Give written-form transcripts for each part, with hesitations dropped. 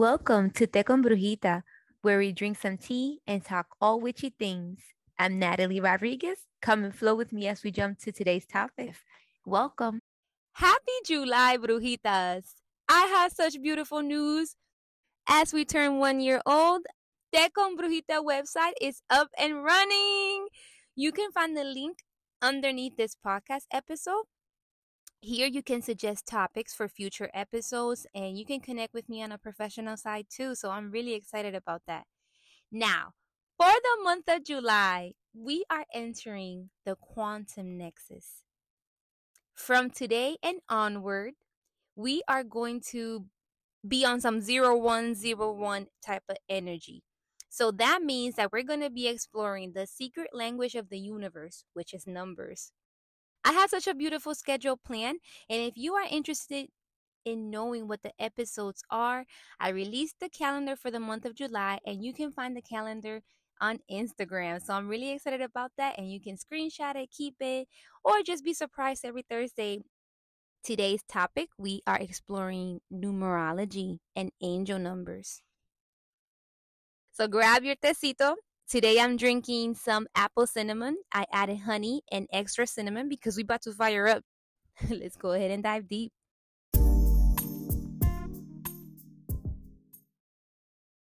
Welcome to Te Con Brujita, where we drink some tea and talk all witchy things. I'm Natalie Rodriguez. Come and flow with me as we jump to today's topic. Welcome. Happy July, Brujitas. I have such beautiful news. As we turn 1 year old, Te Con Brujita website is up and running. You can find the link underneath this podcast episode. Here you can suggest topics for future episodes, and you can connect with me on a professional side too, so I'm really excited about that. Now, for the month of July, we are entering the quantum nexus. From today and onward, we are going to be on some 0101 type of energy. So that means that we're going to be exploring the secret language of the universe, which is numbers. I have such a beautiful schedule planned, and if you are interested in knowing what the episodes are, I released the calendar for the month of July, and you can find the calendar on Instagram. So I'm really excited about that, and you can screenshot it, keep it, or just be surprised every Thursday. Today's topic, we are exploring numerology and angel numbers. So grab your tecito. Today I'm drinking some apple cinnamon. I added honey and extra cinnamon because we're about to fire up. Let's go ahead and dive deep.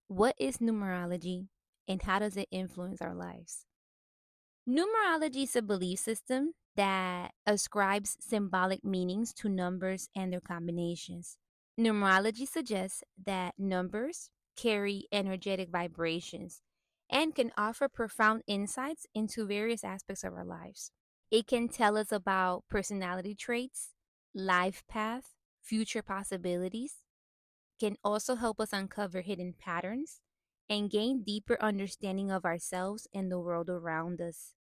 What is numerology and how does it influence our lives? Numerology is a belief system that ascribes symbolic meanings to numbers and their combinations. Numerology suggests that numbers carry energetic vibrations and can offer profound insights into various aspects of our lives. It can tell us about personality traits, life path, future possibilities. It can also help us uncover hidden patterns and gain deeper understanding of ourselves and the world around us.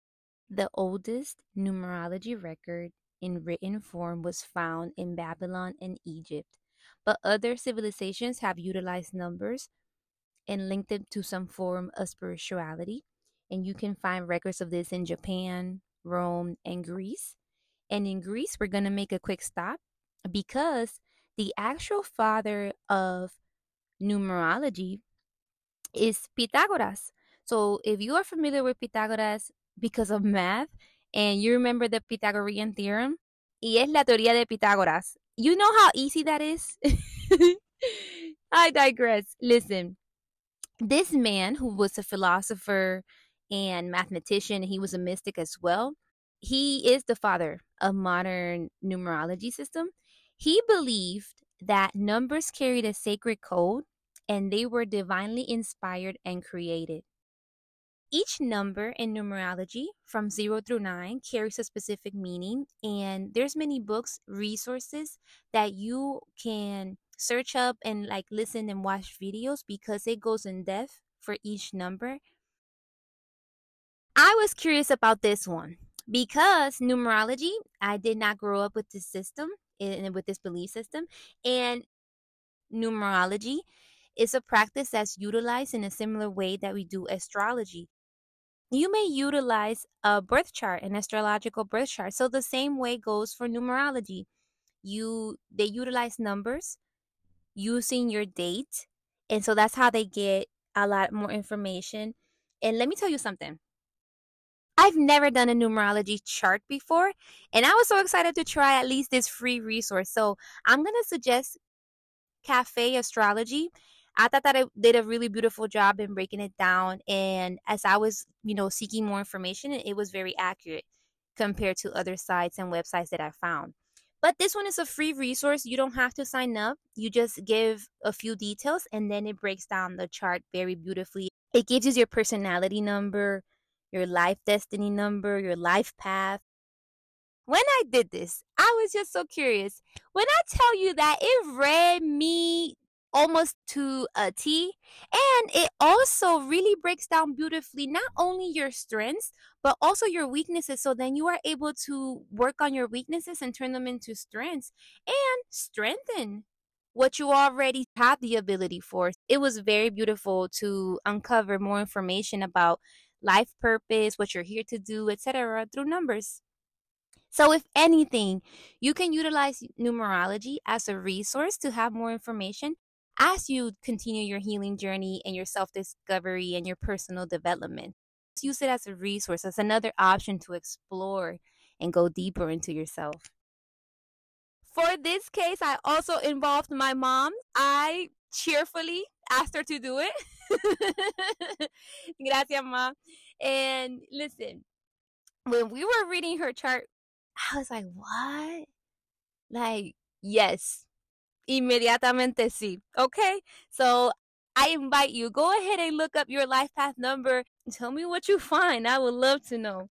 The oldest numerology record in written form was found in Babylon and Egypt, but other civilizations have utilized numbers and link them to some form of spirituality. And you can find records of this in Japan, Rome, and Greece. And in Greece, we're going to make a quick stop because the actual father of numerology is Pythagoras. So if you are familiar with Pythagoras because of math, and you remember the Pythagorean theorem, y es la teoría de Pitágoras. You know how easy that is? I digress. Listen. This man, who was a philosopher and mathematician, he was a mystic as well. He is the father of modern numerology system. He believed that numbers carried a sacred code and they were divinely inspired and created. Each number in numerology from 0 through 9 carries a specific meaning, and there's many books, resources that you can search up and like listen and watch videos because it goes in depth for each number. I was curious about this one because numerology, I did not grow up with this system and with this belief system. And numerology is a practice that's utilized in a similar way that we do astrology. You may utilize a birth chart, an astrological birth chart. So the same way goes for numerology. They utilize numbers using your date, and so that's how they get a lot more information. And let me tell you something, I've never done a numerology chart before, and I was so excited to try at least this free resource. So I'm gonna suggest Cafe Astrology. I thought that I did a really beautiful job in breaking it down, and as I was seeking more information, it was very accurate compared to other sites and websites that I found. But this one is a free resource. You don't have to sign up. You just give a few details, and then it breaks down the chart very beautifully. It gives you your personality number, your life destiny number, your life path. When I did this, I was just so curious. When I tell you that it read me almost to a T, and it also really breaks down beautifully not only your strengths but also your weaknesses, so then you are able to work on your weaknesses and turn them into strengths and strengthen what you already have the ability for. It was very beautiful to uncover more information about life purpose, what you're here to do, etc., through numbers. So if anything, you can utilize numerology as a resource to have more information. as you continue your healing journey and your self-discovery and your personal development. Use it as a resource, as another option to explore and go deeper into yourself. For this case, I also involved my mom. I cheerfully asked her to do it. Gracias, Mom. And listen, when we were reading her chart, I was like, what? Like, yes. Inmediatamente sí. Okay? So I invite you, go ahead and look up your life path number. Tell me what you find. I would love to know.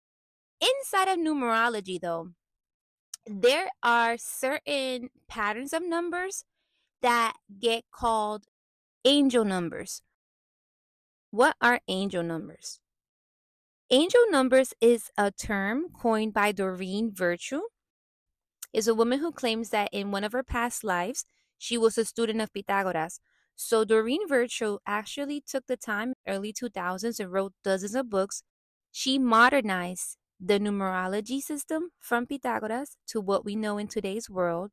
Inside of numerology, though, there are certain patterns of numbers that get called angel numbers. What are angel numbers? Angel numbers is a term coined by Doreen Virtue. It's a woman who claims that in one of her past lives, she was a student of Pythagoras. So Doreen Virtue actually took the time, early 2000s, and wrote dozens of books. She modernized the numerology system from Pythagoras to what we know in today's world.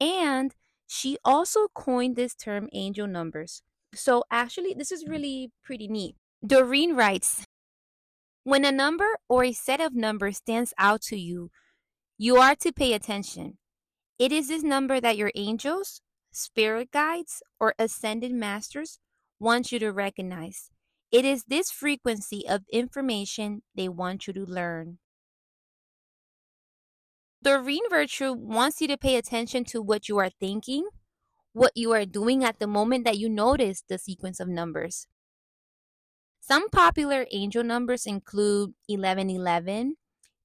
And she also coined this term angel numbers. So actually, this is really pretty neat. Doreen writes, when a number or a set of numbers stands out to you, you are to pay attention. It is this number that your angels, spirit guides, or ascended masters want you to recognize. It is this frequency of information they want you to learn. Doreen Virtue wants you to pay attention to what you are thinking, what you are doing at the moment that you notice the sequence of numbers. Some popular angel numbers include 1111,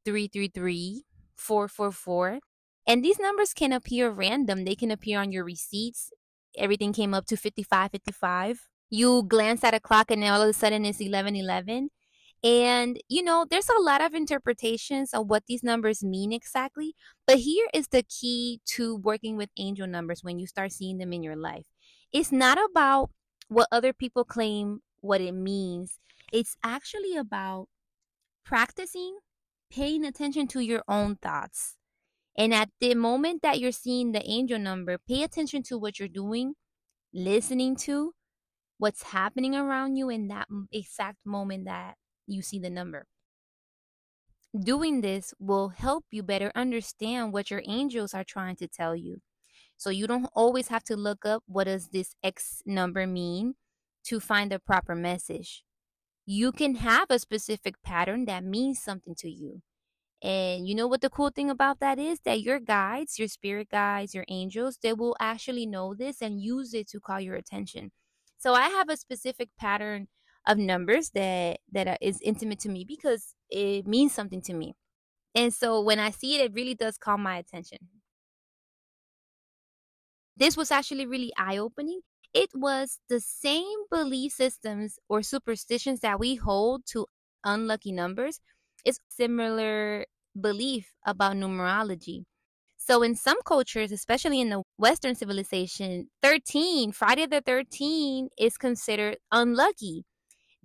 333, 444. And these numbers can appear random. They can appear on your receipts. Everything came up to 5555. You glance at a clock and all of a sudden it's 1111. And, you know, there's a lot of interpretations of what these numbers mean exactly. But here is the key to working with angel numbers when you start seeing them in your life. It's not about what other people claim what it means. It's actually about practicing, paying attention to your own thoughts. And at the moment that you're seeing the angel number, pay attention to what you're doing, listening to what's happening around you in that exact moment that you see the number. Doing this will help you better understand what your angels are trying to tell you. So you don't always have to look up what does this X number mean to find the proper message. You can have a specific pattern that means something to you. And you know what the cool thing about that is? That your guides, your spirit guides, your angels, they will actually know this and use it to call your attention. So I have a specific pattern of numbers that is intimate to me because it means something to me. And so when I see it, it really does call my attention. This was actually really eye-opening. It was the same belief systems or superstitions that we hold to unlucky numbers. It's similar belief about numerology. So in some cultures, especially in the Western civilization, Friday the 13th is considered unlucky.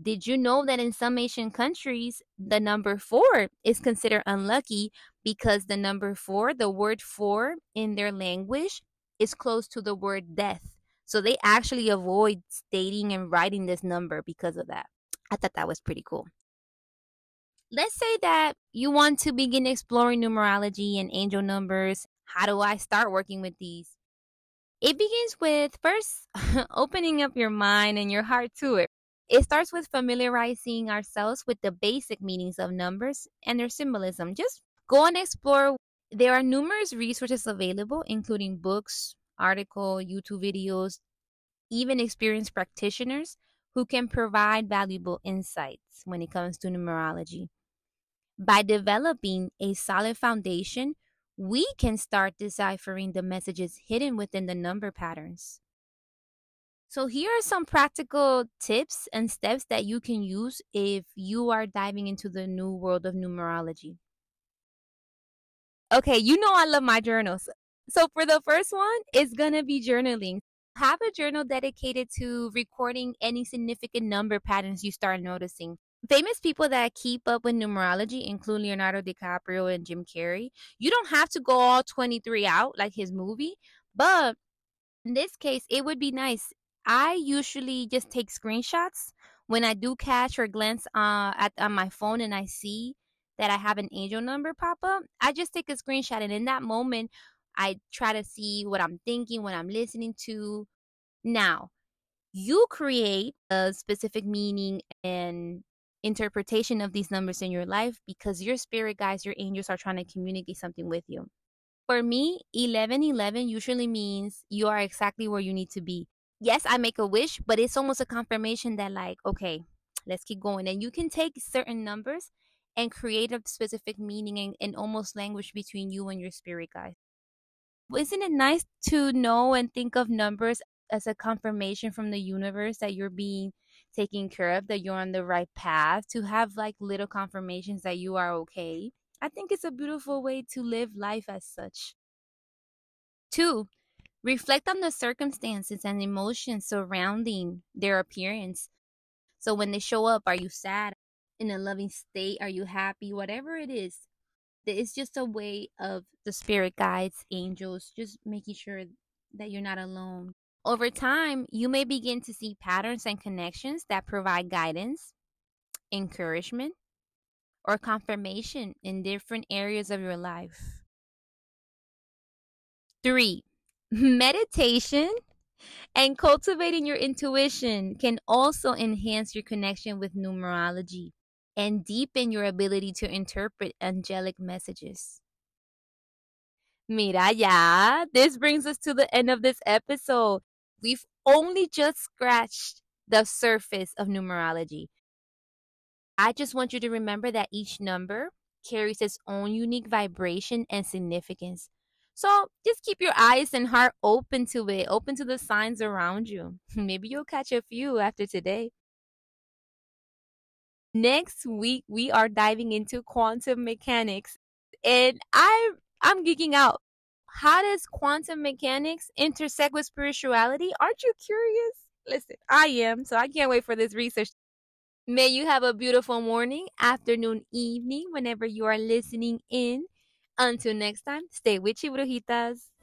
Did you know that in some Asian countries, the number 4 is considered unlucky because the number 4, the word 4 in their language, is close to the word death. So they actually avoid stating and writing this number because of that. I thought that was pretty cool. Let's say that you want to begin exploring numerology and angel numbers. How do I start working with these? It begins with first opening up your mind and your heart to it. It starts with familiarizing ourselves with the basic meanings of numbers and their symbolism. Just go and explore. There are numerous resources available, including books, articles, YouTube videos, even experienced practitioners who can provide valuable insights when it comes to numerology. By developing a solid foundation, we can start deciphering the messages hidden within the number patterns. So here are some practical tips and steps that you can use if you are diving into the new world of numerology. Okay, you know I love my journals. So for the first one, it's gonna be journaling. Have a journal dedicated to recording any significant number patterns you start noticing. Famous people that keep up with numerology include Leonardo DiCaprio and Jim Carrey. You don't have to go all 23 out like his movie, but in this case, it would be nice I usually just take screenshots when I do catch or glance on my phone and I see that I have an angel number pop up. I just take a screenshot, and in that moment, I try to see what I'm thinking, what I'm listening to. Now, you create a specific meaning and interpretation of these numbers in your life because your spirit guides, your angels are trying to communicate something with you. For me, 11:11 usually means you are exactly where you need to be. Yes, I make a wish, but it's almost a confirmation that, like, okay, let's keep going. And you can take certain numbers and create a specific meaning and almost language between you and your spirit guides. Isn't it nice to know and think of numbers as a confirmation from the universe that you're being taken care of, that you're on the right path, to have like little confirmations that you are okay? I think it's a beautiful way to live life as such. 2, reflect on the circumstances and emotions surrounding their appearance. So when they show up, are you sad, in a loving state, are you happy, whatever it is? It's just a way of the spirit guides, angels, just making sure that you're not alone. Over time, you may begin to see patterns and connections that provide guidance, encouragement, or confirmation in different areas of your life. 3, meditation and cultivating your intuition can also enhance your connection with numerology and deepen your ability to interpret angelic messages. Mira ya, this brings us to the end of this episode. We've only just scratched the surface of numerology. I just want you to remember that each number carries its own unique vibration and significance. So just keep your eyes and heart open to it, open to the signs around you. Maybe you'll catch a few after today. Next week, we are diving into quantum mechanics, and I'm geeking out. How does quantum mechanics intersect with spirituality? Aren't you curious? Listen, I am, so I can't wait for this research. May you have a beautiful morning, afternoon, evening, whenever you are listening in. Until next time, stay witchy, brujitas.